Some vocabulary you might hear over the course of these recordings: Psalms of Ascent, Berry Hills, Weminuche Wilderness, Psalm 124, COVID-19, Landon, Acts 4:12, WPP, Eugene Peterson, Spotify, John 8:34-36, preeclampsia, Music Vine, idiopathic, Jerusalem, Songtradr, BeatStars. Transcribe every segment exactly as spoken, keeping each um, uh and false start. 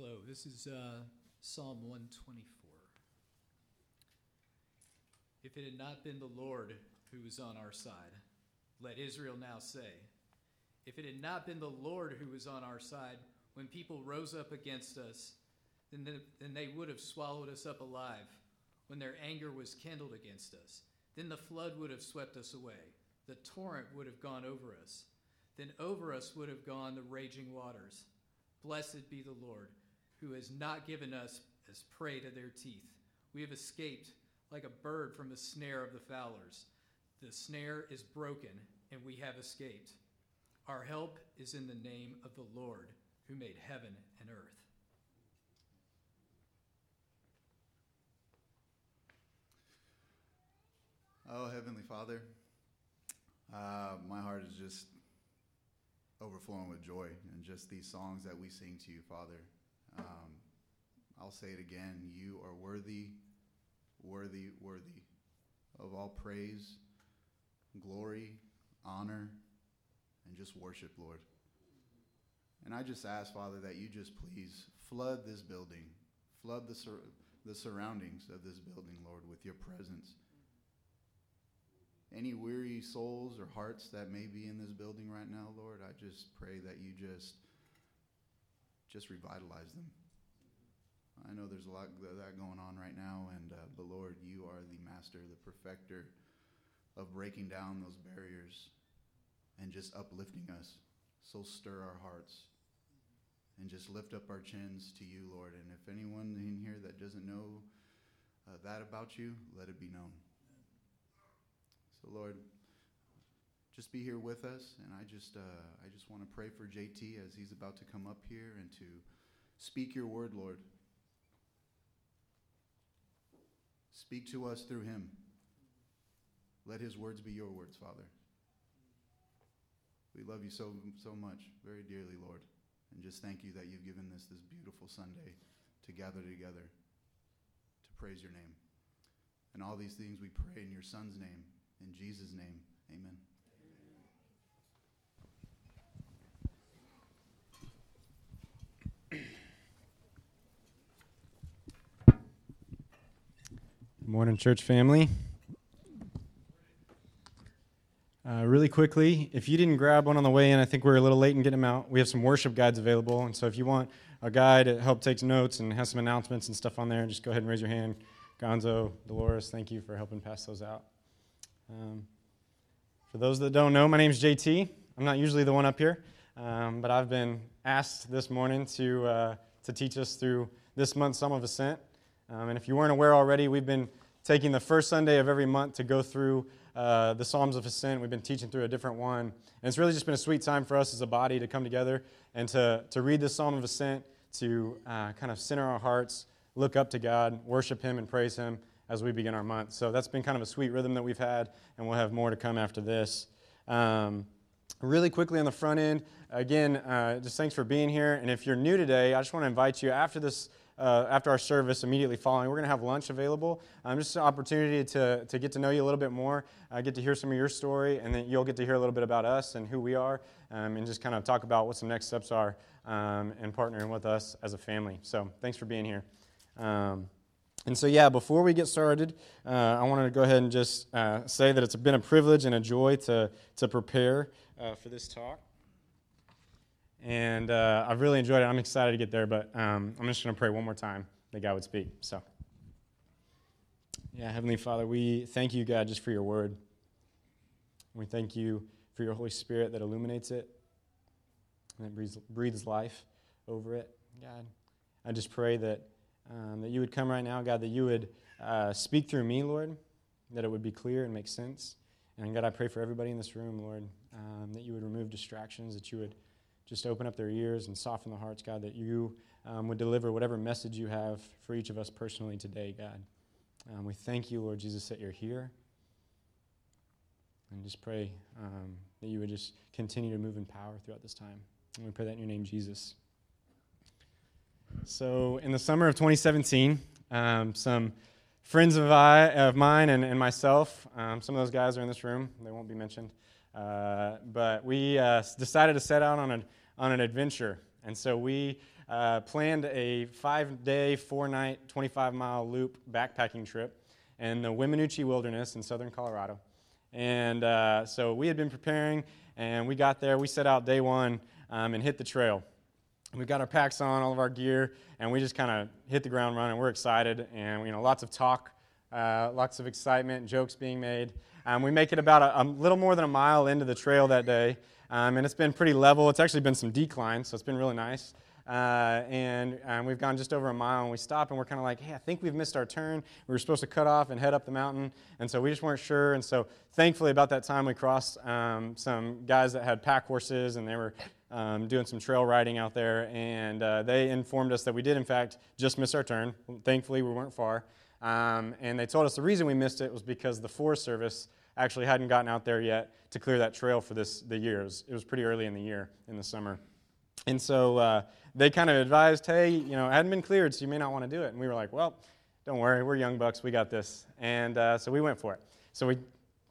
Hello, this is uh, Psalm one twenty-four. If it had not been the Lord who was on our side, let Israel now say, if it had not been the Lord who was on our side when people rose up against us, then, the, then they would have swallowed us up alive when their anger was kindled against us. Then the flood would have swept us away. The torrent would have gone over us. Then over us would have gone the raging waters. Blessed be the Lord, who has not given us as prey to their teeth. We have escaped like a bird from the snare of the fowlers. The snare is broken, and we have escaped. Our help is in the name of the Lord, who made heaven and earth. Oh, Heavenly Father, uh, my heart is just overflowing with joy and just these songs that we sing to you, Father. Um, I'll say it again. You are worthy, worthy, worthy of all praise, glory, honor, and just worship, Lord. And I just ask, Father, that you just please flood this building, flood the sur- the surroundings of this building, Lord, with your presence. Any weary souls or hearts that may be in this building right now, Lord, I just pray that you just, just revitalize them. I know there's a lot of that going on right now, and uh, but Lord, you are the master, the perfecter of breaking down those barriers and just uplifting us. So stir our hearts and just lift up our chins to you, Lord. And if anyone in here that doesn't know uh, that about you, let it be known. So, Lord, just be here with us, and I just uh, I just want to pray for J T as he's about to come up here and to speak your word, Lord. Speak to us through him. Let his words be your words, Father. We love you so, so much, very dearly, Lord, and just thank you that you've given us this beautiful Sunday to gather together to praise your name. And all these things we pray in your Son's name. In Jesus' name, amen. Good morning, church family. Uh, really quickly, if you didn't grab one on the way in, I think we were a little late in getting them out. We have some worship guides available, and so if you want a guide that helps take notes and has some announcements and stuff on there, just go ahead and raise your hand. Gonzo, Dolores, thank you for helping pass those out. Um, for those that don't know, my name's J T. I'm not usually the one up here, um, but I've been asked this morning to uh, to teach us through this month's Psalm of Ascent. Um, and if you weren't aware already, we've been taking the first Sunday of every month to go through uh, the Psalms of Ascent. We've been teaching through a different one. And it's really just been a sweet time for us as a body to come together and to, to read the Psalm of Ascent, to uh, kind of center our hearts, look up to God, worship Him, and praise Him as we begin our month. So that's been kind of a sweet rhythm that we've had, and we'll have more to come after this. Um, really quickly on the front end, again, uh, just thanks for being here. And if you're new today, I just want to invite you after this, uh, after our service immediately following, we're going to have lunch available. Um, just an opportunity to, to get to know you a little bit more, uh, get to hear some of your story, and then you'll get to hear a little bit about us and who we are, um, and just kind of talk about what some next steps are um, and partnering with us as a family. So thanks for being here. Um, And so, yeah, before we get started, uh, I wanted to go ahead and just uh, say that it's been a privilege and a joy to to prepare uh, for this talk. And uh, I've really enjoyed it. I'm excited to get there, but um, I'm just going to pray one more time that God would speak. So, yeah, Heavenly Father, we thank you, God, just for your word. We thank you for your Holy Spirit that illuminates it and that breathes, breathes life over it, God. I just pray that Um, that you would come right now, God, that you would uh, speak through me, Lord, that it would be clear and make sense. And God, I pray for everybody in this room, Lord, um, that you would remove distractions, that you would just open up their ears and soften the hearts, God, that you um, would deliver whatever message you have for each of us personally today, God. Um, we thank you, Lord Jesus, that you're here. And just pray um, that you would just continue to move in power throughout this time. And we pray that in your name, Jesus. So in the summer of twenty seventeen, um, some friends of, I, of mine and, and myself, um, some of those guys are in this room, they won't be mentioned, uh, but we uh, decided to set out on an, on an adventure. And so we uh, planned a five-day, four-night, twenty-five-mile loop backpacking trip in the Weminuche Wilderness in southern Colorado. And uh, so we had been preparing, and we got there. We set out day one um, and hit the trail. We got our packs on, all of our gear, and we just kind of hit the ground running. We're excited, and you know, lots of talk, uh, lots of excitement, jokes being made. Um, we make it about a, a little more than a mile into the trail that day, um, and it's been pretty level. It's actually been some decline, so it's been really nice. Uh, and um, we've gone just over a mile, and we stop, and we're kind of like, hey, I think we've missed our turn. We were supposed to cut off and head up the mountain, and so we just weren't sure. And so thankfully, about that time, we crossed um, some guys that had pack horses, and they were um, doing some trail riding out there, and uh, they informed us that we did, in fact, just miss our turn. Thankfully, we weren't far. Um, and they told us the reason we missed it was because the Forest Service actually hadn't gotten out there yet to clear that trail for this the year. It was, it was pretty early in the year, in the summer. And so uh, they kind of advised, hey, you know, it hadn't been cleared, so you may not want to do it. And we were like, well, don't worry, we're young bucks, we got this. And uh, so we went for it. So we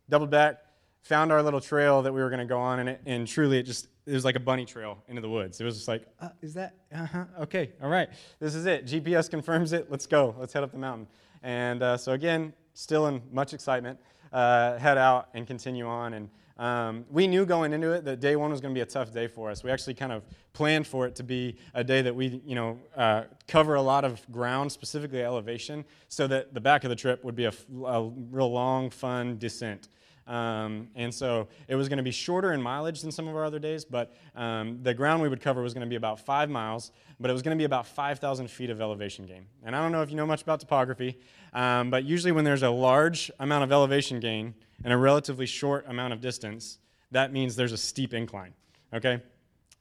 doubled back, found our little trail that we were going to go on, and, it, and truly it just, it was like a bunny trail into the woods. It was just like, uh, is that, uh-huh, okay, all right, this is it. G P S confirms it, let's go, let's head up the mountain. And uh, so again, still in much excitement, uh, head out and continue on. And Um, we knew going into it that day one was going to be a tough day for us. We actually kind of planned for it to be a day that we, you know, uh, cover a lot of ground, specifically elevation, so that the back of the trip would be a, a real long, fun descent. Um, and so it was going to be shorter in mileage than some of our other days, but um, the ground we would cover was going to be about five miles, but it was going to be about five thousand feet of elevation gain. And I don't know if you know much about topography, um, but usually when there's a large amount of elevation gain and a relatively short amount of distance, that means there's a steep incline, okay?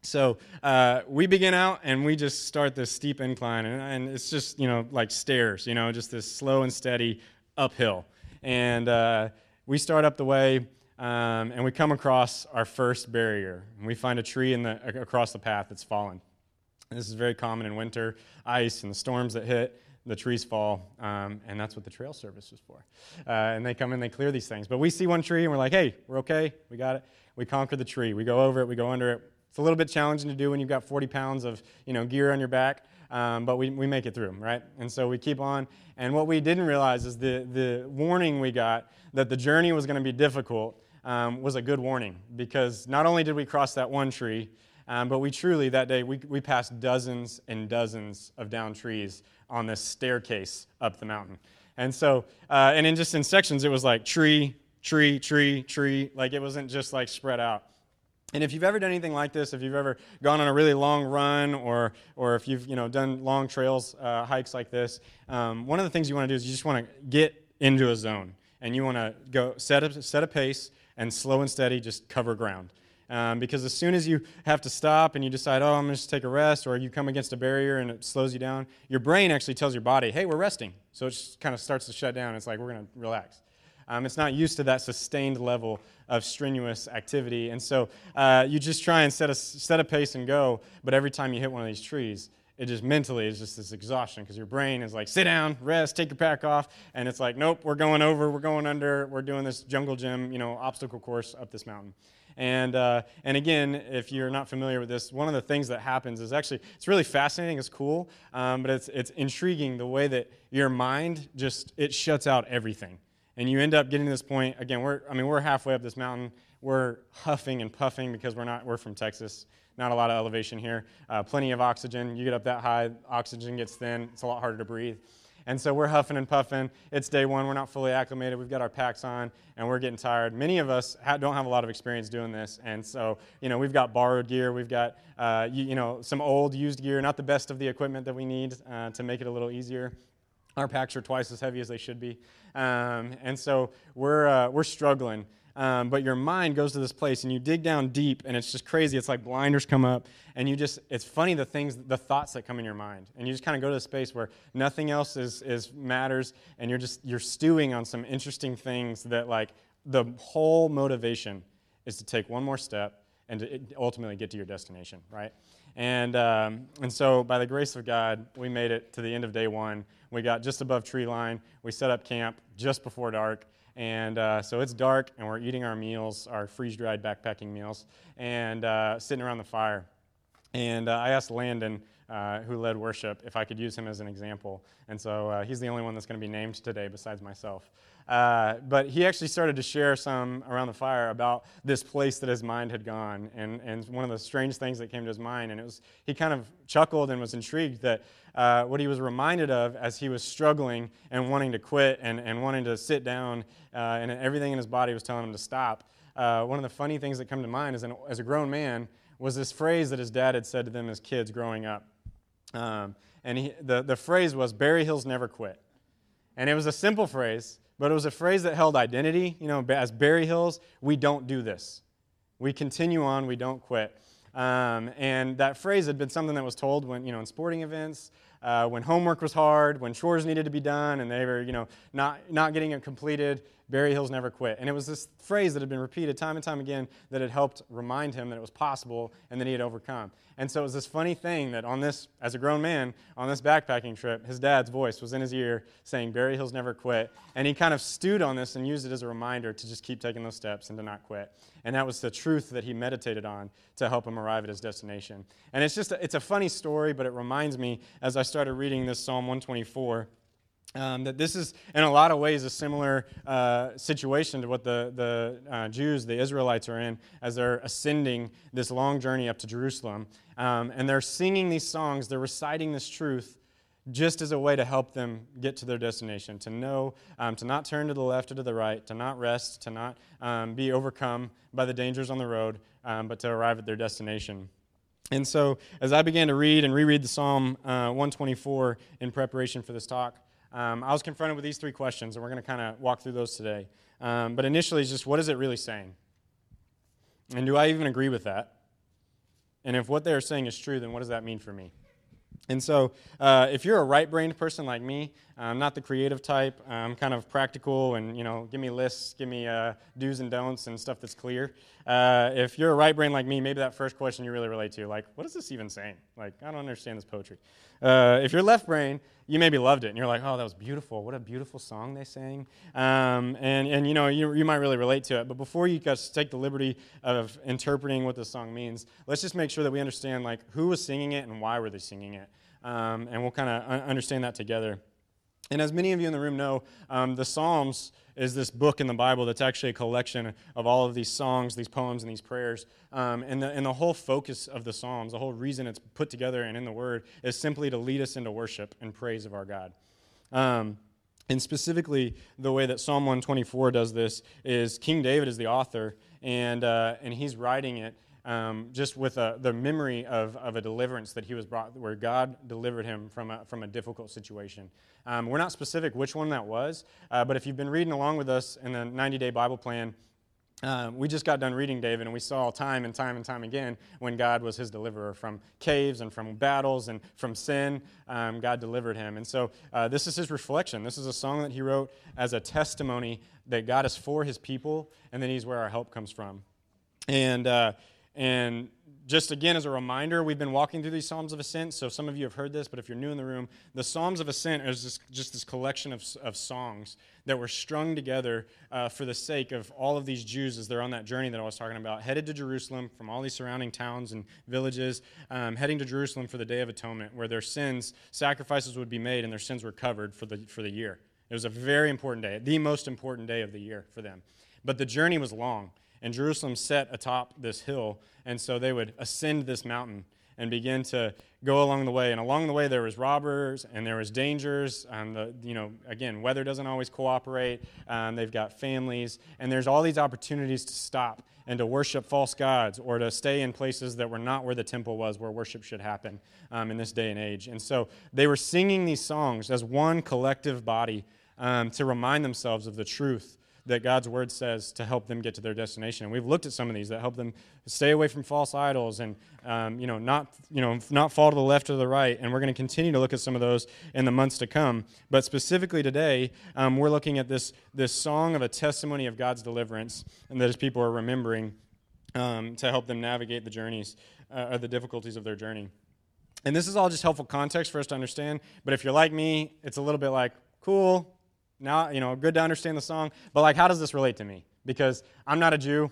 So uh, we begin out, and we just start this steep incline, and, and it's just, you know, like stairs, you know, just this slow and steady uphill. And uh we start up the way, um, and we come across our first barrier. We find a tree in the, across the path that's fallen. And this is very common in winter, ice and the storms that hit, the trees fall, um, and that's what the trail service is for. Uh, and they come in, they clear these things. But we see one tree, and we're like, hey, we're okay, we got it. We conquer the tree. We go over it, we go under it. It's a little bit challenging to do when you've got forty pounds of, you know, gear on your back, um, but we, we make it through, right? And so we keep on, and what we didn't realize is the, the warning we got that the journey was going to be difficult um, was a good warning, because not only did we cross that one tree, um, but we truly that day, we, we passed dozens and dozens of down trees on this staircase up the mountain. And so, uh, and in just in sections, it was like tree, tree, tree, tree, like it wasn't just like spread out. And if you've ever done anything like this, if you've ever gone on a really long run, or or if you've, you know, done long trails, uh, hikes like this, um, one of the things you want to do is you just want to get into a zone, and you want to go set a, set a pace and slow and steady just cover ground. Um, because as soon as you have to stop and you decide, oh, I'm going to just take a rest, or you come against a barrier and it slows you down, your brain actually tells your body, hey, we're resting. So it just kind of starts to shut down. It's like, we're going to relax. Um, it's not used to that sustained level of strenuous activity, and so uh, you just try and set a set a pace and go. But every time you hit one of these trees, it just mentally is just this exhaustion, because your brain is like, sit down, rest, take your pack off, and it's like, nope, we're going over, we're going under, we're doing this jungle gym, you know, obstacle course up this mountain. And uh, and again, if you're not familiar with this, one of the things that happens is actually, it's really fascinating, it's cool, um, but it's it's intriguing the way that your mind just, it shuts out everything. And you end up getting to this point, again, we're, I mean, we're halfway up this mountain. We're huffing and puffing because we're not, we're from Texas. Not a lot of elevation here. Uh, plenty of oxygen. You get up that high, oxygen gets thin. It's a lot harder to breathe. And so we're huffing and puffing. It's day one. We're not fully acclimated. We've got our packs on, and we're getting tired. Many of us ha- don't have a lot of experience doing this. And so, you know, we've got borrowed gear. We've got, uh, you, you know, some old used gear, not the best of the equipment that we need uh, to make it a little easier. Our packs are twice as heavy as they should be, um, and so we're uh, we're struggling. Um, but your mind goes to this place, and you dig down deep, and it's just crazy. It's like blinders come up, and you just, it's funny the things, the thoughts that come in your mind, and you just kind of go to the space where nothing else is is matters, and you're just you're stewing on some interesting things that, like, the whole motivation is to take one more step and to ultimately get to your destination, right? And um, and so by the grace of God, we made it to the end of day one. We got just above tree line. We set up camp just before dark. And uh, so it's dark, and we're eating our meals, our freeze-dried backpacking meals, and uh, sitting around the fire. And uh, I asked Landon, uh, who led worship, if I could use him as an example. And so uh, he's the only one that's going to be named today besides myself. Uh, but he actually started to share some around the fire about this place that his mind had gone. And, and one of the strange things that came to his mind, and it was, he kind of chuckled and was intrigued that uh, what he was reminded of as he was struggling and wanting to quit and, and wanting to sit down, uh, and everything in his body was telling him to stop. Uh, one of the funny things that come to mind is an, as a grown man, was this phrase that his dad had said to them as kids growing up. Um, and he, the, the phrase was, Berry Hills never quit. And it was a simple phrase, but it was a phrase that held identity. You know, as Berry Hills, we don't do this. We continue on, we don't quit. Um, and that phrase had been something that was told when, you know, in sporting events, uh, when homework was hard, when chores needed to be done, and they were, you know, not, not getting it completed. Berry Hills never quit. And it was this phrase that had been repeated time and time again that had helped remind him that it was possible and that he had overcome. And so it was this funny thing that on this, as a grown man, on this backpacking trip, his dad's voice was in his ear saying, Berry Hills never quit. And he kind of stewed on this and used it as a reminder to just keep taking those steps and to not quit. And that was the truth that he meditated on to help him arrive at his destination. And it's just, a, it's a funny story, but it reminds me as I started reading this Psalm one twenty-four, Um, that this is, in a lot of ways, a similar uh, situation to what the, the uh, Jews, the Israelites, are in as they're ascending this long journey up to Jerusalem. Um, and they're singing these songs, they're reciting this truth just as a way to help them get to their destination, to know, um, to not turn to the left or to the right, to not rest, to not um, be overcome by the dangers on the road, um, but to arrive at their destination. And so, as I began to read and reread the Psalm uh, one twenty-four in preparation for this talk, Um, I was confronted with these three questions, and we're going to kind of walk through those today. Um, but initially, it's just, what is it really saying? And do I even agree with that? And if what they are saying is true, then what does that mean for me? And so uh, if you're a right-brained person like me, I'm not the creative type, I'm kind of practical and, you know, give me lists, give me uh, do's and don'ts and stuff that's clear. Uh, if you're a right-brained like me, maybe that first question you really relate to, like, what is this even saying? Like, I don't understand this poetry. Uh, if you're left-brained, you maybe loved it, and you're like, oh, that was beautiful. What a beautiful song they sang. Um, and, and, you know, you, you might really relate to it. But before you guys take the liberty of interpreting what this song means, let's just make sure that we understand, like, who was singing it and why were they singing it. Um, and we'll kind of un- understand that together. And as many of you in the room know, um, the Psalms is this book in the Bible that's actually a collection of all of these songs, these poems, and these prayers. Um, and, the, and the whole focus of the Psalms, the whole reason it's put together and in the Word, is simply to lead us into worship and praise of our God. Um, and specifically, the way that Psalm one twenty-four does this is King David is the author, and uh, and he's writing it Um, just with a, the memory of, of a deliverance that he was brought, where God delivered him from a, from a difficult situation. Um, we're not specific which one that was, uh, but if you've been reading along with us in the ninety-day Bible plan, uh, we just got done reading David, and we saw time and time and time again when God was his deliverer from caves and from battles and from sin. Um, God delivered him. And so uh, this is his reflection. This is a song that he wrote as a testimony that God is for his people, and that he's where our help comes from. And uh And just again, as a reminder, we've been walking through these Psalms of Ascent, so some of you have heard this, but if you're new in the room, the Psalms of Ascent is just, just this collection of, of songs that were strung together uh, for the sake of all of these Jews as they're on that journey that I was talking about, headed to Jerusalem from all these surrounding towns and villages, um, heading to Jerusalem for the Day of Atonement, where their sins, sacrifices would be made, and their sins were covered for the for the year. It was a very important day, the most important day of the year for them. But the journey was long. And Jerusalem set atop this hill, and so they would ascend this mountain and begin to go along the way. And along the way, there was robbers, and there was dangers. Um, the, you know, again, weather doesn't always cooperate. Um, they've got families, and there's all these opportunities to stop and to worship false gods or to stay in places that were not where the temple was, where worship should happen um, in this day and age. And so they were singing these songs as one collective body um, to remind themselves of the truth that God's Word says to help them get to their destination. And we've looked at some of these that help them stay away from false idols and um, you know, not you know, not fall to the left or the right. And we're going to continue to look at some of those in the months to come. But specifically today, um, we're looking at this, this song of a testimony of God's deliverance and that His people are remembering um, to help them navigate the journeys uh, or the difficulties of their journey. And this is all just helpful context for us to understand. But if you're like me, it's a little bit like, cool, now, you know, good to understand the song, but like, how does this relate to me? Because I'm not a Jew.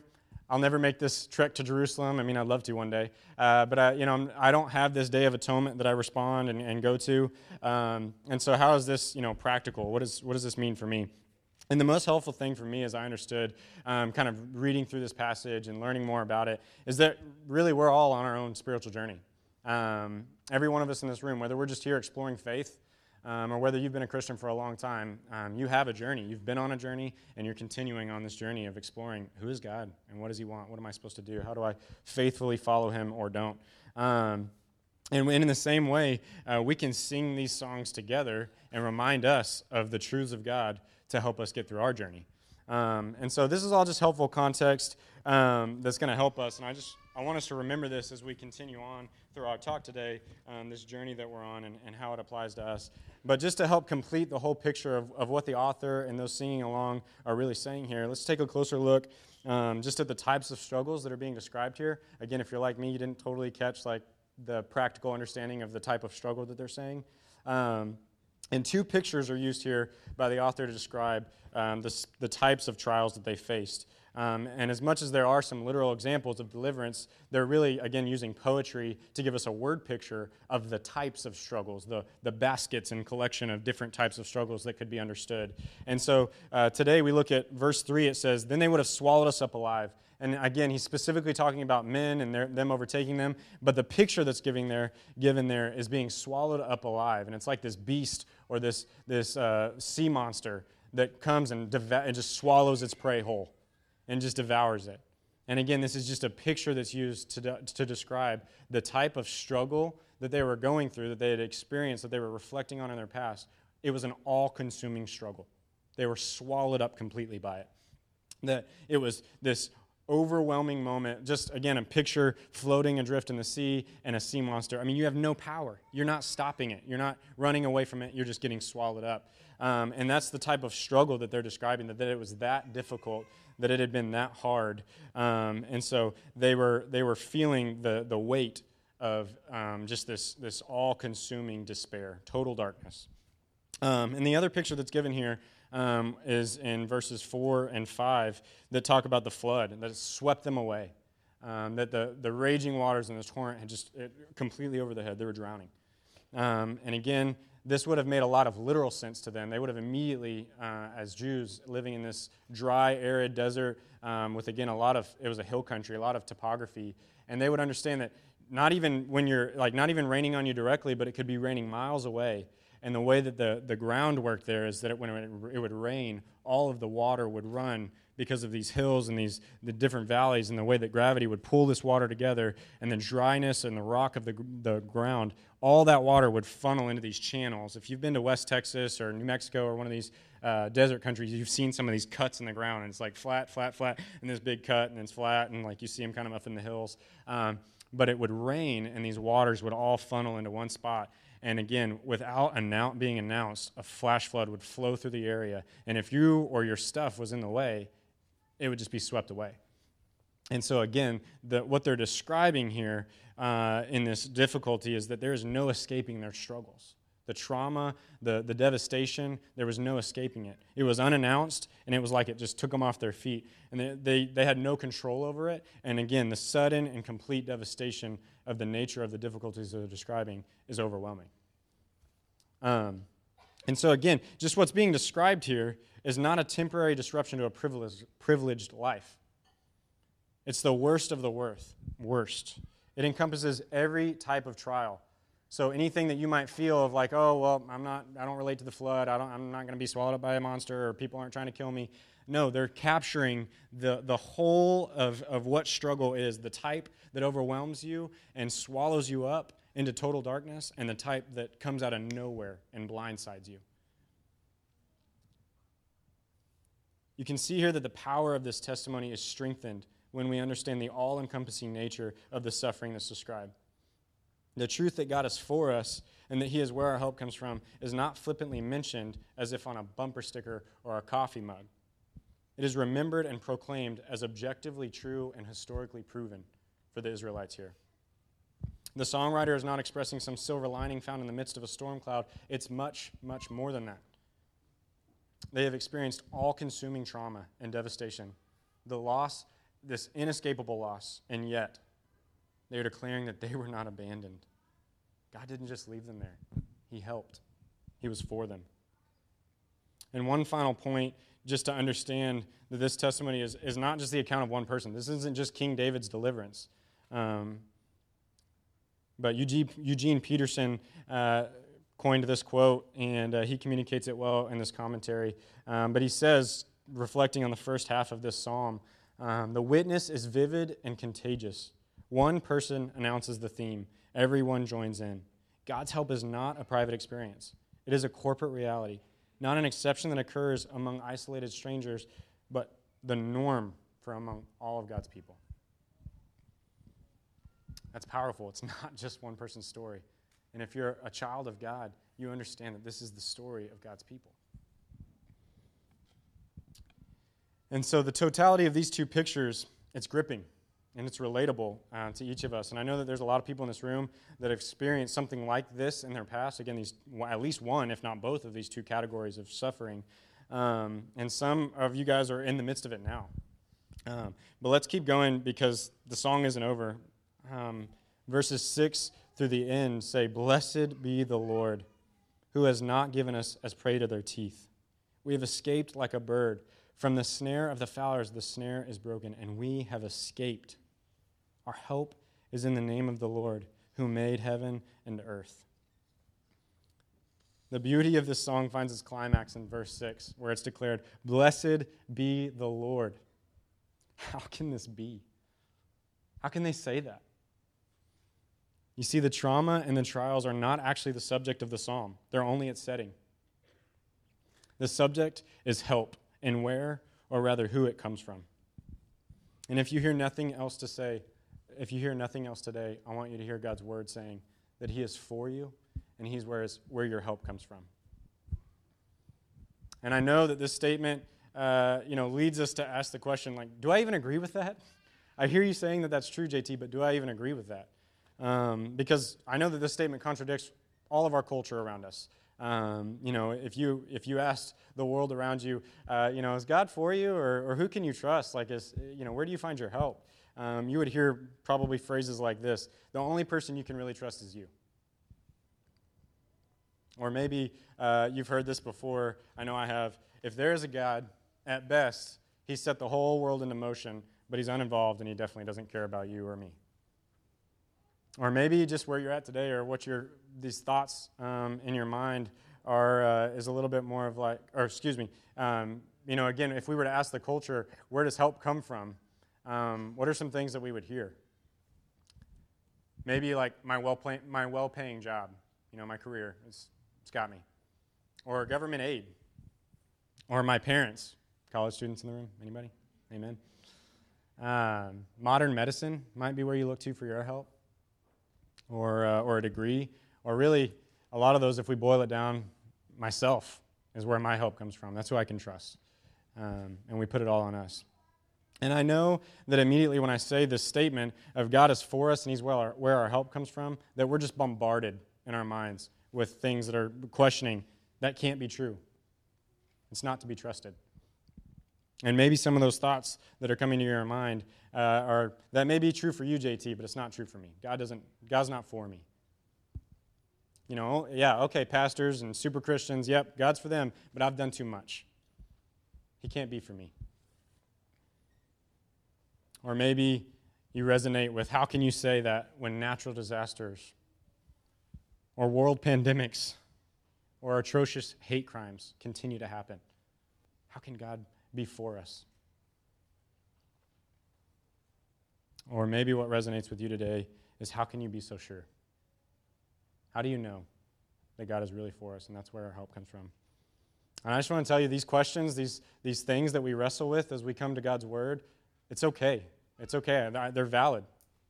I'll never make this trek to Jerusalem. I mean, I'd love to one day. Uh, but, I, you know, I don't have this Day of Atonement that I respond and, and go to. Um, and so how is this, you know, practical? What, is, what does this mean for me? And the most helpful thing for me, as I understood, um, kind of reading through this passage and learning more about it, is that really we're all on our own spiritual journey. Um, every one of us in this room, whether we're just here exploring faith, Um, or whether you've been a Christian for a long time, um, you have a journey. You've been on a journey, and you're continuing on this journey of exploring who is God and what does he want? What am I supposed to do? How do I faithfully follow him or don't? Um, and in the same way, uh, we can sing these songs together and remind us of the truths of God to help us get through our journey. Um, and so this is all just helpful context um, that's going to help us. And I just I want us to remember this as we continue on through our talk today, um, this journey that we're on and, and how it applies to us. But just to help complete the whole picture of, of what the author and those singing along are really saying here, let's take a closer look um, just at the types of struggles that are being described here. Again, if you're like me, you didn't totally catch like the practical understanding of the type of struggle that they're saying. Um, and two pictures are used here by the author to describe um, the, the types of trials that they faced. Um, and as much as there are some literal examples of deliverance, they're really, again, using poetry to give us a word picture of the types of struggles, the, the baskets and collection of different types of struggles that could be understood. And so uh, today we look at verse three. It says, "Then they would have swallowed us up alive." And again, he's specifically talking about men and their, them overtaking them. But the picture that's giving there, given there is being swallowed up alive. And it's like this beast or this, this uh, sea monster that comes and, deva- and just swallows its prey whole. And just devours it. And again, this is just a picture that's used to de- to describe the type of struggle that they were going through, that they had experienced, that they were reflecting on in their past. It was an all-consuming struggle. They were swallowed up completely by it. That it was this overwhelming moment, just again, a picture floating adrift in the sea and a sea monster. I mean, you have no power. You're not stopping it. You're not running away from it. You're just getting swallowed up. Um, and that's the type of struggle that they're describing, that, that it was that difficult, that it had been that hard. Um, and so they were they were feeling the the weight of um, just this, this all-consuming despair, total darkness. Um, and the other picture that's given here um, is in verses four and five that talk about the flood, that it swept them away, um, that the, the raging waters and the torrent had just it, completely over their head. They were drowning. Um, and again, this would have made a lot of literal sense to them. They would have immediately, uh, as Jews living in this dry, arid desert um, with, again, a lot of, it was a hill country, a lot of topography, and they would understand that not even when you're, like, not even raining on you directly, but it could be raining miles away. And the way that the, the ground worked there is that it, when it, it would rain, all of the water would run because of these hills and these the different valleys and the way that gravity would pull this water together and the dryness and the rock of the the ground, all that water would funnel into these channels. If you've been to West Texas or New Mexico or one of these uh, desert countries, you've seen some of these cuts in the ground, and it's like flat, flat, flat, and this big cut, and it's flat, and like you see them kind of up in the hills. Um, but it would rain, and these waters would all funnel into one spot. And again, without annou- being announced, a flash flood would flow through the area. And if you or your stuff was in the way, it would just be swept away. And so again, the, what they're describing here uh, in this difficulty is that there is no escaping their struggles. The trauma, the, the devastation, there was no escaping it. It was unannounced, and it was like it just took them off their feet. And they, they, they had no control over it. And again, the sudden and complete devastation of the nature of the difficulties that they're describing is overwhelming. Um, and so again, just what's being described here is not a temporary disruption to a privileged, privileged life. It's the worst of the worst. worst. It encompasses every type of trial. So anything that you might feel of like, oh, well, I'm not, I don't relate to the flood. I don't, I'm not going to be swallowed up by a monster, or people aren't trying to kill me. No, they're capturing the, the whole of, of what struggle is, the type that overwhelms you and swallows you up into total darkness, and the type that comes out of nowhere and blindsides you. You can see here that the power of this testimony is strengthened when we understand the all-encompassing nature of the suffering that's described. The truth that God is for us and that he is where our help comes from is not flippantly mentioned as if on a bumper sticker or a coffee mug. It is remembered and proclaimed as objectively true and historically proven for the Israelites here. The songwriter is not expressing some silver lining found in the midst of a storm cloud. It's much, much more than that. They have experienced all-consuming trauma and devastation. The loss this inescapable loss, and yet they are declaring that they were not abandoned. God didn't just leave them there. He helped. He was for them. And one final point, just to understand that this testimony is, is not just the account of one person. This isn't just King David's deliverance. Um, but Eugene, Eugene Peterson uh, coined this quote, and uh, he communicates it well in this commentary. Um, but he says, reflecting on the first half of this psalm, um, the witness is vivid and contagious. One person announces the theme. Everyone joins in. God's help is not a private experience. It is a corporate reality, not an exception that occurs among isolated strangers, but the norm for among all of God's people. That's powerful. It's not just one person's story. And if you're a child of God, you understand that this is the story of God's people. And so the totality of these two pictures, it's gripping. And it's relatable uh, to each of us. And I know that there's a lot of people in this room that have experienced something like this in their past. Again, these at least one, if not both, of these two categories of suffering. Um, and some of you guys are in the midst of it now. Um, but let's keep going because the song isn't over. Um, verses six through the end say, "Blessed be the Lord, who has not given us as prey to their teeth. We have escaped like a bird. From the snare of the fowlers, the snare is broken, and we have escaped. Our help is in the name of the Lord, who made heaven and earth." The beauty of this song finds its climax in verse six, where it's declared, "Blessed be the Lord." How can this be? How can they say that? You see, the trauma and the trials are not actually the subject of the psalm. They're only its setting. The subject is help, and where, or rather who it comes from. And if you hear nothing else to say, if you hear nothing else today, I want you to hear God's word saying that he is for you and he's where, is, where your help comes from. And I know that this statement uh, you know, leads us to ask the question, like, do I even agree with that? I hear you saying that that's true, J T, but do I even agree with that? Um, because I know that this statement contradicts all of our culture around us. Um, you know, if you if you asked the world around you, uh, you know, is God for you, or, or who can you trust? Like, is you know, where do you find your help? Um, you would hear probably phrases like this: "The only person you can really trust is you." Or maybe uh, you've heard this before. I know I have. If there is a God, at best, he set the whole world into motion, but he's uninvolved, and he definitely doesn't care about you or me. Or maybe just where you're at today, or what you're. These thoughts um, in your mind are uh, is a little bit more of like, or excuse me, um, you know, again, if we were to ask the culture, where does help come from? Um, what are some things that we would hear? Maybe like my well plan- my well-paying job, you know, my career, it's, it's got me. Or government aid. Or my parents. College students in the room, anybody? Amen. Um, modern medicine might be where you look to for your help. Or uh, or a degree. Or really, a lot of those, if we boil it down, myself is where my help comes from. That's who I can trust. Um, and we put it all on us. And I know that immediately when I say this statement of God is for us and he's where our, where our help comes from, that we're just bombarded in our minds with things that are questioning, that can't be true. It's not to be trusted. And maybe some of those thoughts that are coming to your mind uh, are, that may be true for you, J T, but it's not true for me. God doesn't, God's not for me. You know, yeah, okay, pastors and super Christians, yep, God's for them, but I've done too much. He can't be for me. Or maybe you resonate with, how can you say that when natural disasters or world pandemics or atrocious hate crimes continue to happen? How can God be for us? Or maybe what resonates with you today is, how can you be so sure? How do you know that God is really for us, and that's where our help comes from? And I just want to tell you, these questions, these these things that we wrestle with as we come to God's word, it's okay. It's okay. They're valid.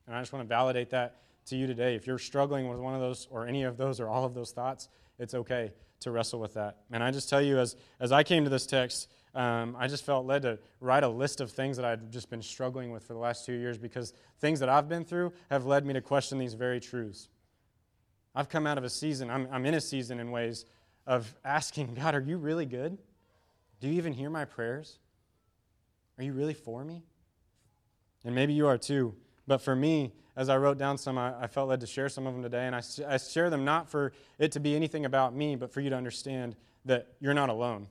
And I just want to validate that to you today. If you're struggling with one of those or any of those or all of those thoughts, it's okay to wrestle with that. And I just tell you, as, as I came to this text, um, I just felt led to write a list of things that I've just been struggling with for the last two years, because things that I've been through have led me to question these very truths. I've come out of a season, I'm, I'm in a season in ways of asking, God, are you really good? Do you even hear my prayers? Are you really for me? And maybe you are too. But for me, as I wrote down some, I, I felt led to share some of them today. And I, I share them not for it to be anything about me, but for you to understand that you're not alone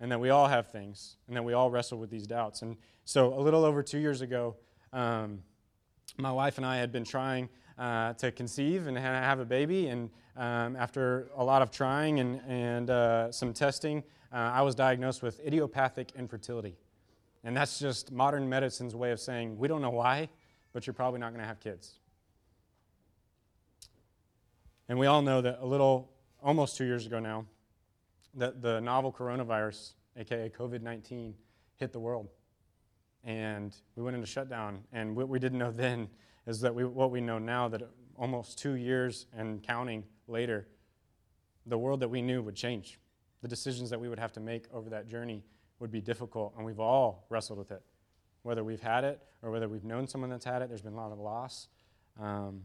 and that we all have things and that we all wrestle with these doubts. And so a little over two years ago, um, my wife and I had been trying uh, to conceive and have a baby. And um, after a lot of trying and, and uh, some testing, uh, I was diagnosed with idiopathic infertility. And that's just modern medicine's way of saying, we don't know why, but you're probably not going to have kids. And we all know that a little, almost two years ago now, that the novel coronavirus, a k a. covid nineteen, hit the world. And we went into shutdown. And what we didn't know then is that we, what we know now, that almost two years and counting later, the world that we knew would change. The decisions that we would have to make over that journey would be difficult, and we've all wrestled with it. Whether we've had it or whether we've known someone that's had it, there's been a lot of loss. Um,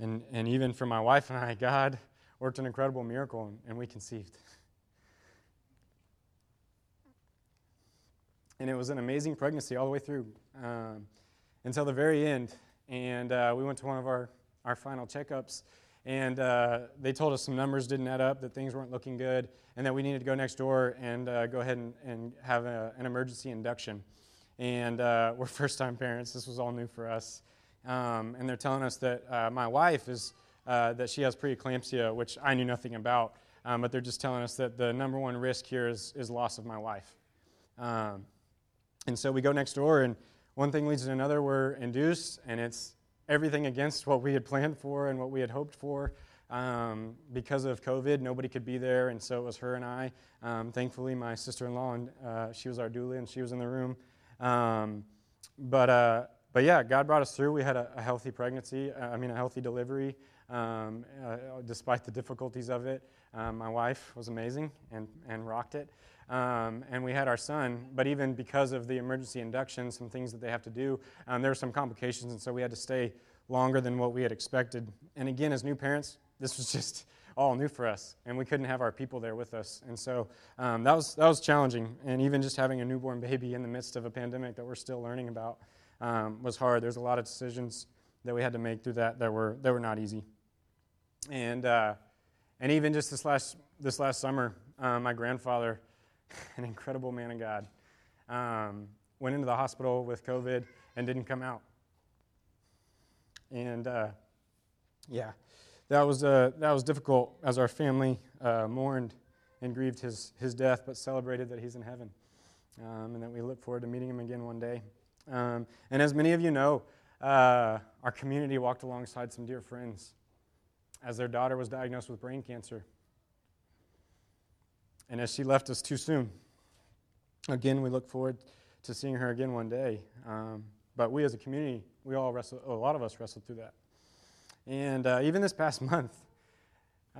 and and even for my wife and I, God worked an incredible miracle, and, and we conceived. And it was an amazing pregnancy all the way through um, until the very end. And uh, we went to one of our, our final checkups, and uh, they told us some numbers didn't add up, that things weren't looking good, and that we needed to go next door and uh, go ahead and, and have a, an emergency induction. And uh, we're first-time parents. This was all new for us. Um, and they're telling us that uh, my wife is, uh, that she has preeclampsia, which I knew nothing about, um, but they're just telling us that the number one risk here is, is loss of my wife. Um, and so we go next door, and one thing leads to another. We're induced, and it's everything against what we had planned for and what we had hoped for. Um, because of COVID, nobody could be there, and so it was her and I. Um, thankfully, my sister-in-law, and uh, she was our doula, and she was in the room. Um, but uh, but yeah, God brought us through. We had a, a healthy pregnancy, uh, I mean a healthy delivery, um, uh, despite the difficulties of it. Um, my wife was amazing and, and rocked it. Um, and we had our son, but even because of the emergency induction, some things that they have to do, um, there were some complications, and so we had to stay longer than what we had expected. And again, as new parents, this was just all new for us, and we couldn't have our people there with us. And so um, that was that was challenging, and even just having a newborn baby in the midst of a pandemic that we're still learning about um, was hard. There's a lot of decisions that we had to make through that that were that were not easy. And uh, and even just this last this last summer, uh, my grandfather, an incredible man of God, um, went into the hospital with COVID and didn't come out. And uh, yeah, that was uh, that was difficult as our family uh, mourned and grieved his his death, but celebrated that he's in heaven, um, and that we look forward to meeting him again one day. Um, and as many of you know, uh, our community walked alongside some dear friends as their daughter was diagnosed with brain cancer. And as she left us too soon, again, we look forward to seeing her again one day. Um, but we as a community, we all wrestled, a lot of us wrestled through that. And uh, even this past month,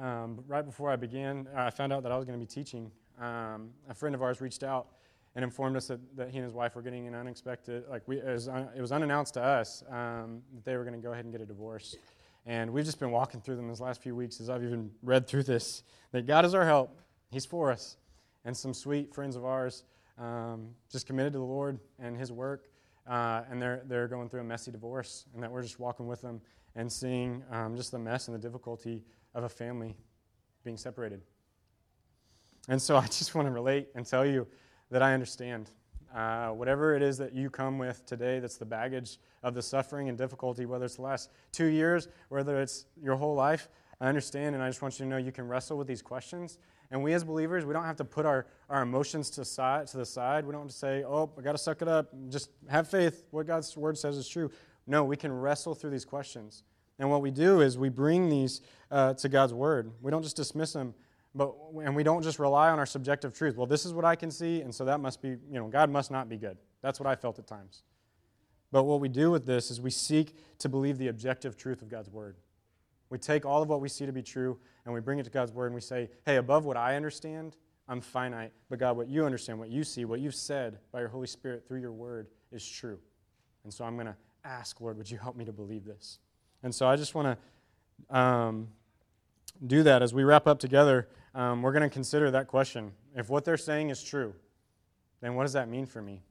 um, right before I began, I found out that I was going to be teaching. Um, a friend of ours reached out and informed us that, that he and his wife were getting an unexpected, like we, it was, un, it was unannounced to us um, that they were going to go ahead and get a divorce. And we've just been walking through them these last few weeks as I've even read through this, that God is our help. He's for us, and some sweet friends of ours um, just committed to the Lord and His work, uh, and they're they're going through a messy divorce, and that we're just walking with them and seeing um, just the mess and the difficulty of a family being separated. And so I just want to relate and tell you that I understand. Uh, whatever it is that you come with today that's the baggage of the suffering and difficulty, whether it's the last two years, whether it's your whole life, I understand, and I just want you to know you can wrestle with these questions. And we as believers, we don't have to put our, our emotions to side to the side. We don't have to say, oh, I got to suck it up. Just have faith. What God's word says is true. No, we can wrestle through these questions. And what we do is we bring these uh, to God's word. We don't just dismiss them, but and we don't just rely on our subjective truth. Well, this is what I can see, and so that must be, you know, God must not be good. That's what I felt at times. But what we do with this is we seek to believe the objective truth of God's word. We take all of what we see to be true, and we bring it to God's word, and we say, hey, above what I understand, I'm finite. But God, what you understand, what you see, what you've said by your Holy Spirit through your word is true. And so I'm going to ask, Lord, would you help me to believe this? And so I just want to um, do that. As we wrap up together, um, we're going to consider that question. If what they're saying is true, then what does that mean for me?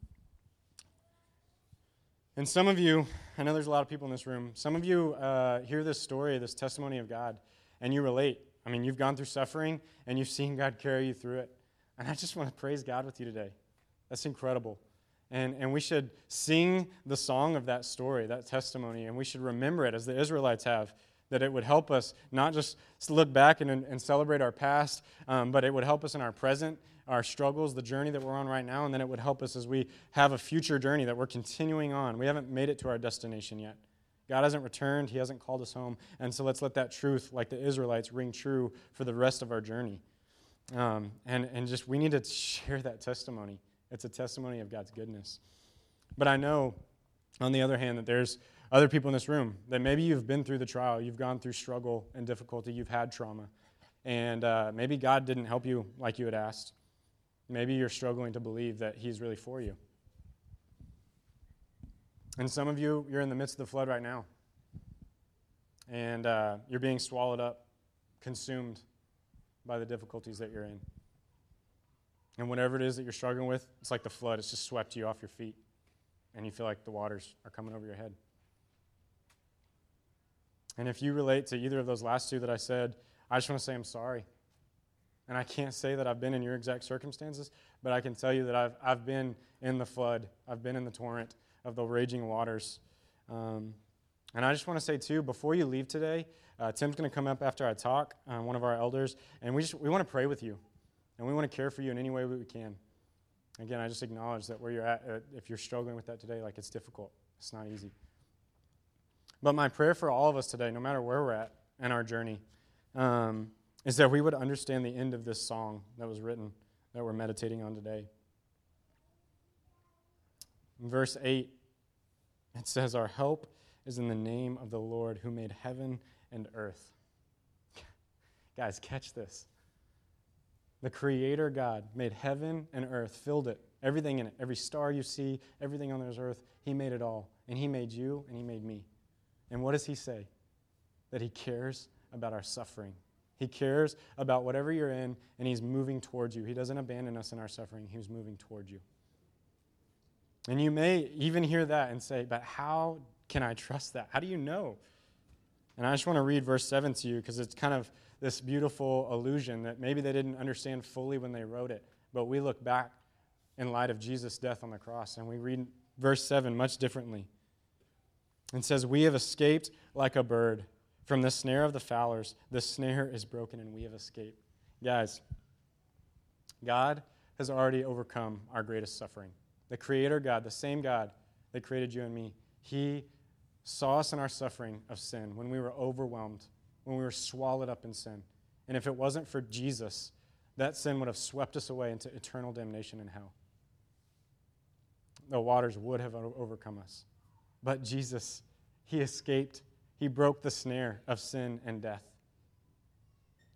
And some of you, I know there's a lot of people in this room, some of you uh, hear this story, this testimony of God, and you relate. I mean, you've gone through suffering, and you've seen God carry you through it. And I just want to praise God with you today. That's incredible. And and we should sing the song of that story, that testimony, and we should remember it as the Israelites have, that it would help us not just look back and, and celebrate our past, um, but it would help us in our present, our struggles, the journey that we're on right now, and then it would help us as we have a future journey that we're continuing on. We haven't made it to our destination yet. God hasn't returned. He hasn't called us home. And so let's let that truth, like the Israelites, ring true for the rest of our journey. Um, and, and just we need to share that testimony. It's a testimony of God's goodness. But I know, on the other hand, that there's other people in this room, that maybe you've been through the trial, you've gone through struggle and difficulty, you've had trauma, and uh, maybe God didn't help you like you had asked. Maybe you're struggling to believe that he's really for you. And some of you, you're in the midst of the flood right now, and uh, you're being swallowed up, consumed by the difficulties that you're in. And whatever it is that you're struggling with, it's like the flood. It's just swept you off your feet, and you feel like the waters are coming over your head. And if you relate to either of those last two that I said, I just want to say I'm sorry. And I can't say that I've been in your exact circumstances, but I can tell you that I've I've been in the flood. I've been in the torrent of the raging waters. Um, and I just want to say, too, before you leave today, uh, Tim's going to come up after I talk, uh, one of our elders, and we just we want to pray with you. And we want to care for you in any way we can. Again, I just acknowledge that where you're at, if you're struggling with that today, like it's difficult. It's not easy. But my prayer for all of us today, no matter where we're at in our journey, um, is that we would understand the end of this song that was written, that we're meditating on today. In verse eight, it says, "Our help is in the name of the Lord who made heaven and earth." Guys, catch this. The Creator God made heaven and earth, filled it, everything in it, every star you see, everything on this earth, he made it all. And he made you and he made me. And what does he say? That he cares about our suffering. He cares about whatever you're in, and he's moving towards you. He doesn't abandon us in our suffering. He was moving toward you. And you may even hear that and say, but how can I trust that? How do you know? And I just want to read verse seven to you because it's kind of this beautiful allusion that maybe they didn't understand fully when they wrote it. But we look back in light of Jesus' death on the cross, and we read verse seven much differently. It says, "We have escaped like a bird from the snare of the fowlers. The snare is broken, and we have escaped." Guys, God has already overcome our greatest suffering. The Creator God, the same God that created you and me, he saw us in our suffering of sin when we were overwhelmed, when we were swallowed up in sin. And if it wasn't for Jesus, that sin would have swept us away into eternal damnation and hell. The waters would have overcome us. But Jesus, he escaped. He broke the snare of sin and death.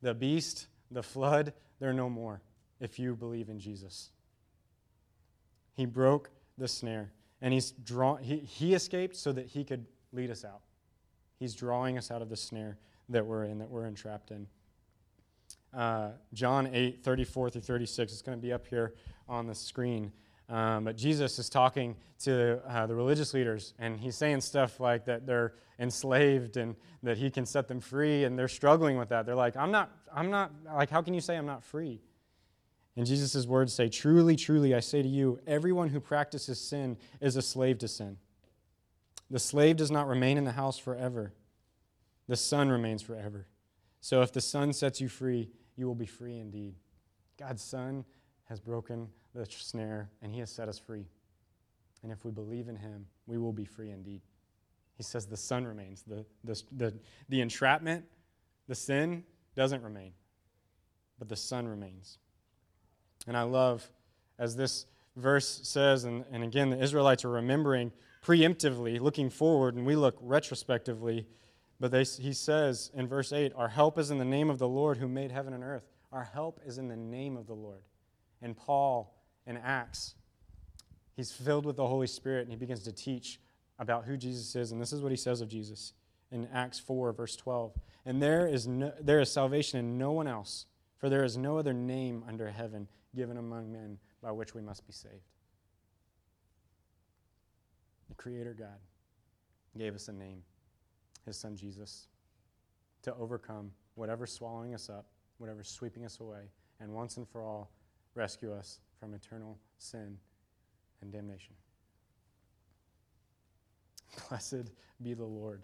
The beast, the flood, they're no more if you believe in Jesus. He broke the snare, and he's drawn, he, he escaped so that he could lead us out. He's drawing us out of the snare that we're in, that we're entrapped in. Uh, John eight, thirty-four through thirty-six, it's going to be up here on the screen. Um, but Jesus is talking to uh, the religious leaders, and he's saying stuff like that they're enslaved and that he can set them free, and they're struggling with that. They're like, I'm not, I'm not, like, how can you say I'm not free? And Jesus' words say, "Truly, truly, I say to you, everyone who practices sin is a slave to sin. The slave does not remain in the house forever. The Son remains forever. So if the Son sets you free, you will be free indeed." God's Son has broken the snare, and he has set us free. And if we believe in him, we will be free indeed. He says the Son remains. The, the, the, the entrapment, the sin, doesn't remain. But the Son remains. And I love, as this verse says, and, and again, the Israelites are remembering preemptively, looking forward, and we look retrospectively. But they, he says in verse eight, "Our help is in the name of the Lord who made heaven and earth." Our help is in the name of the Lord. And Paul in Acts, he's filled with the Holy Spirit, and he begins to teach about who Jesus is. And this is what he says of Jesus in Acts four, verse twelve. "And there is no, there is salvation in no one else, for there is no other name under heaven given among men by which we must be saved." the Creator God, gave us a name, his son Jesus, to overcome whatever's swallowing us up, whatever's sweeping us away, and once and for all rescue us from eternal sin and damnation. Blessed be the Lord.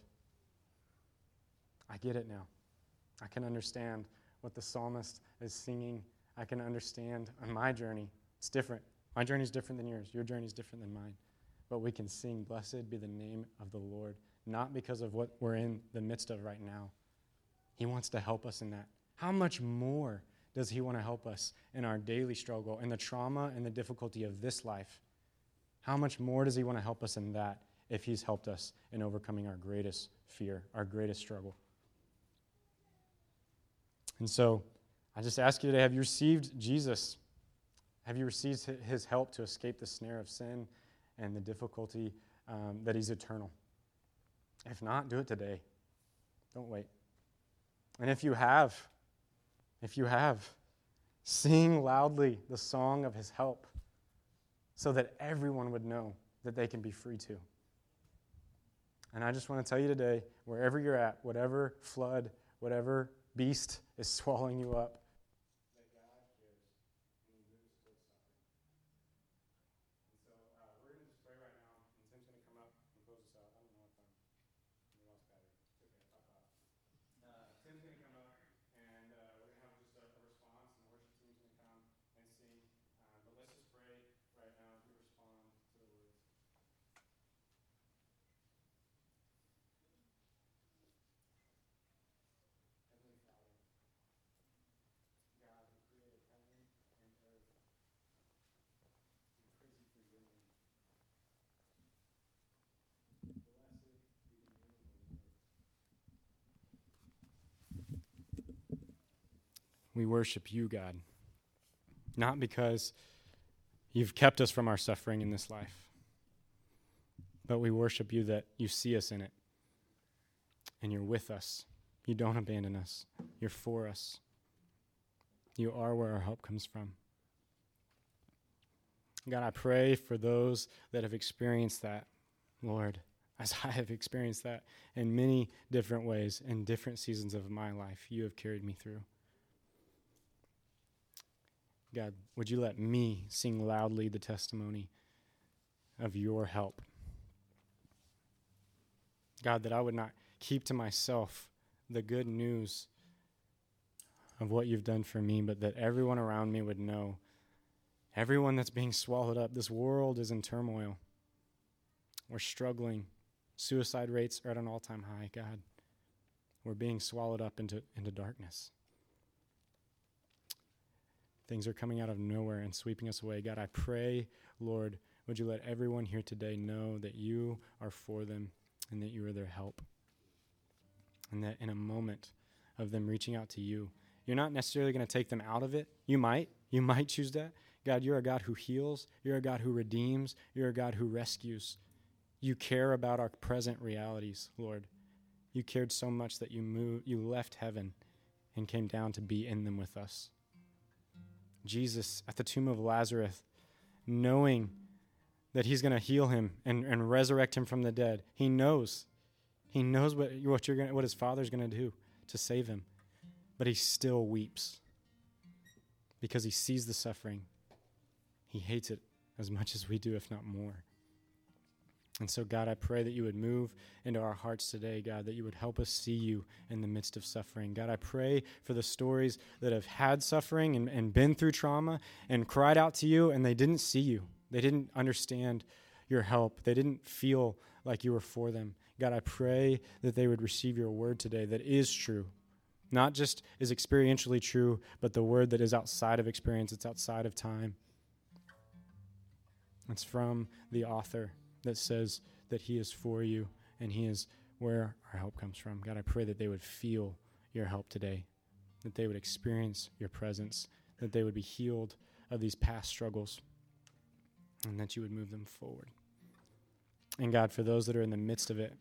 I get it now. I can understand what the psalmist is singing. I can understand on my journey. It's different. My journey's different than yours. Your journey's different than mine. But we can sing, blessed be the name of the Lord, not because of what we're in the midst of right now. He wants to help us in that. How much more does he want to help us in our daily struggle, in the trauma and the difficulty of this life? How much more does he want to help us in that if he's helped us in overcoming our greatest fear, our greatest struggle? And so I just ask you today, have you received Jesus? Have you received his help to escape the snare of sin and the difficulty um, that he's eternal? If not, do it today. Don't wait. And if you have, if you have, sing loudly the song of his help so that everyone would know that they can be free too. And I just want to tell you today, wherever you're at, whatever flood, whatever beast is swallowing you up, we worship you, God, not because you've kept us from our suffering in this life, but we worship you that you see us in it, and you're with us. You don't abandon us. You're for us. You are where our help comes from. God, I pray for those that have experienced that, Lord, as I have experienced that in many different ways, in different seasons of my life, you have carried me through. God, would you let me sing loudly the testimony of your help? God, that I would not keep to myself the good news of what you've done for me, but that everyone around me would know, everyone that's being swallowed up, this world is in turmoil. We're struggling. Suicide rates are at an all-time high, God. We're being swallowed up into, into darkness. Things are coming out of nowhere and sweeping us away. God, I pray, Lord, would you let everyone here today know that you are for them and that you are their help. And that in a moment of them reaching out to you, you're not necessarily going to take them out of it. You might. You might choose that. God, you're a God who heals. You're a God who redeems. You're a God who rescues. You care about our present realities, Lord. You cared so much that you moved, you left heaven and came down to be in them with us. Jesus at the tomb of Lazarus, knowing that he's going to heal him and, and resurrect him from the dead. He knows. He knows what what you're gonna, what his father's going to do to save him. But he still weeps because he sees the suffering. He hates it as much as we do, if not more. And so, God, I pray that you would move into our hearts today, God, that you would help us see you in the midst of suffering. God, I pray for the stories that have had suffering and, and been through trauma and cried out to you, and they didn't see you. They didn't understand your help. They didn't feel like you were for them. God, I pray that they would receive your word today that is true, not just is experientially true, but the word that is outside of experience, it's outside of time. It's from the author that says that he is for you and he is where our help comes from. God, I pray that they would feel your help today, that they would experience your presence, that they would be healed of these past struggles, and that you would move them forward. And God, for those that are in the midst of it,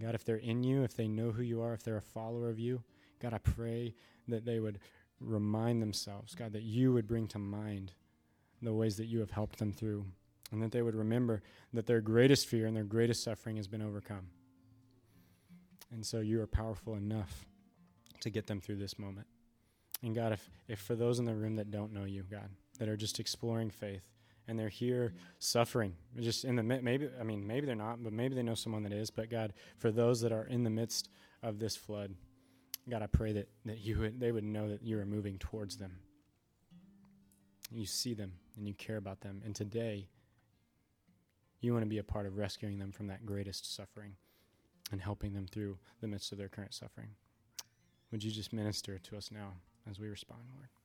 God, if they're in you, if they know who you are, if they're a follower of you, God, I pray that they would remind themselves, God, that you would bring to mind the ways that you have helped them through and that they would remember that their greatest fear and their greatest suffering has been overcome. And so you are powerful enough to get them through this moment. And God, if, if for those in the room that don't know you, God, that are just exploring faith, and they're here suffering, just in the midst, maybe, I mean, maybe they're not, but maybe they know someone that is. But God, for those that are in the midst of this flood, God, I pray that, that you would, they would know that you are moving towards them. You see them, and you care about them. And today, you want to be a part of rescuing them from that greatest suffering and helping them through the midst of their current suffering. Would you just minister to us now as we respond, Lord?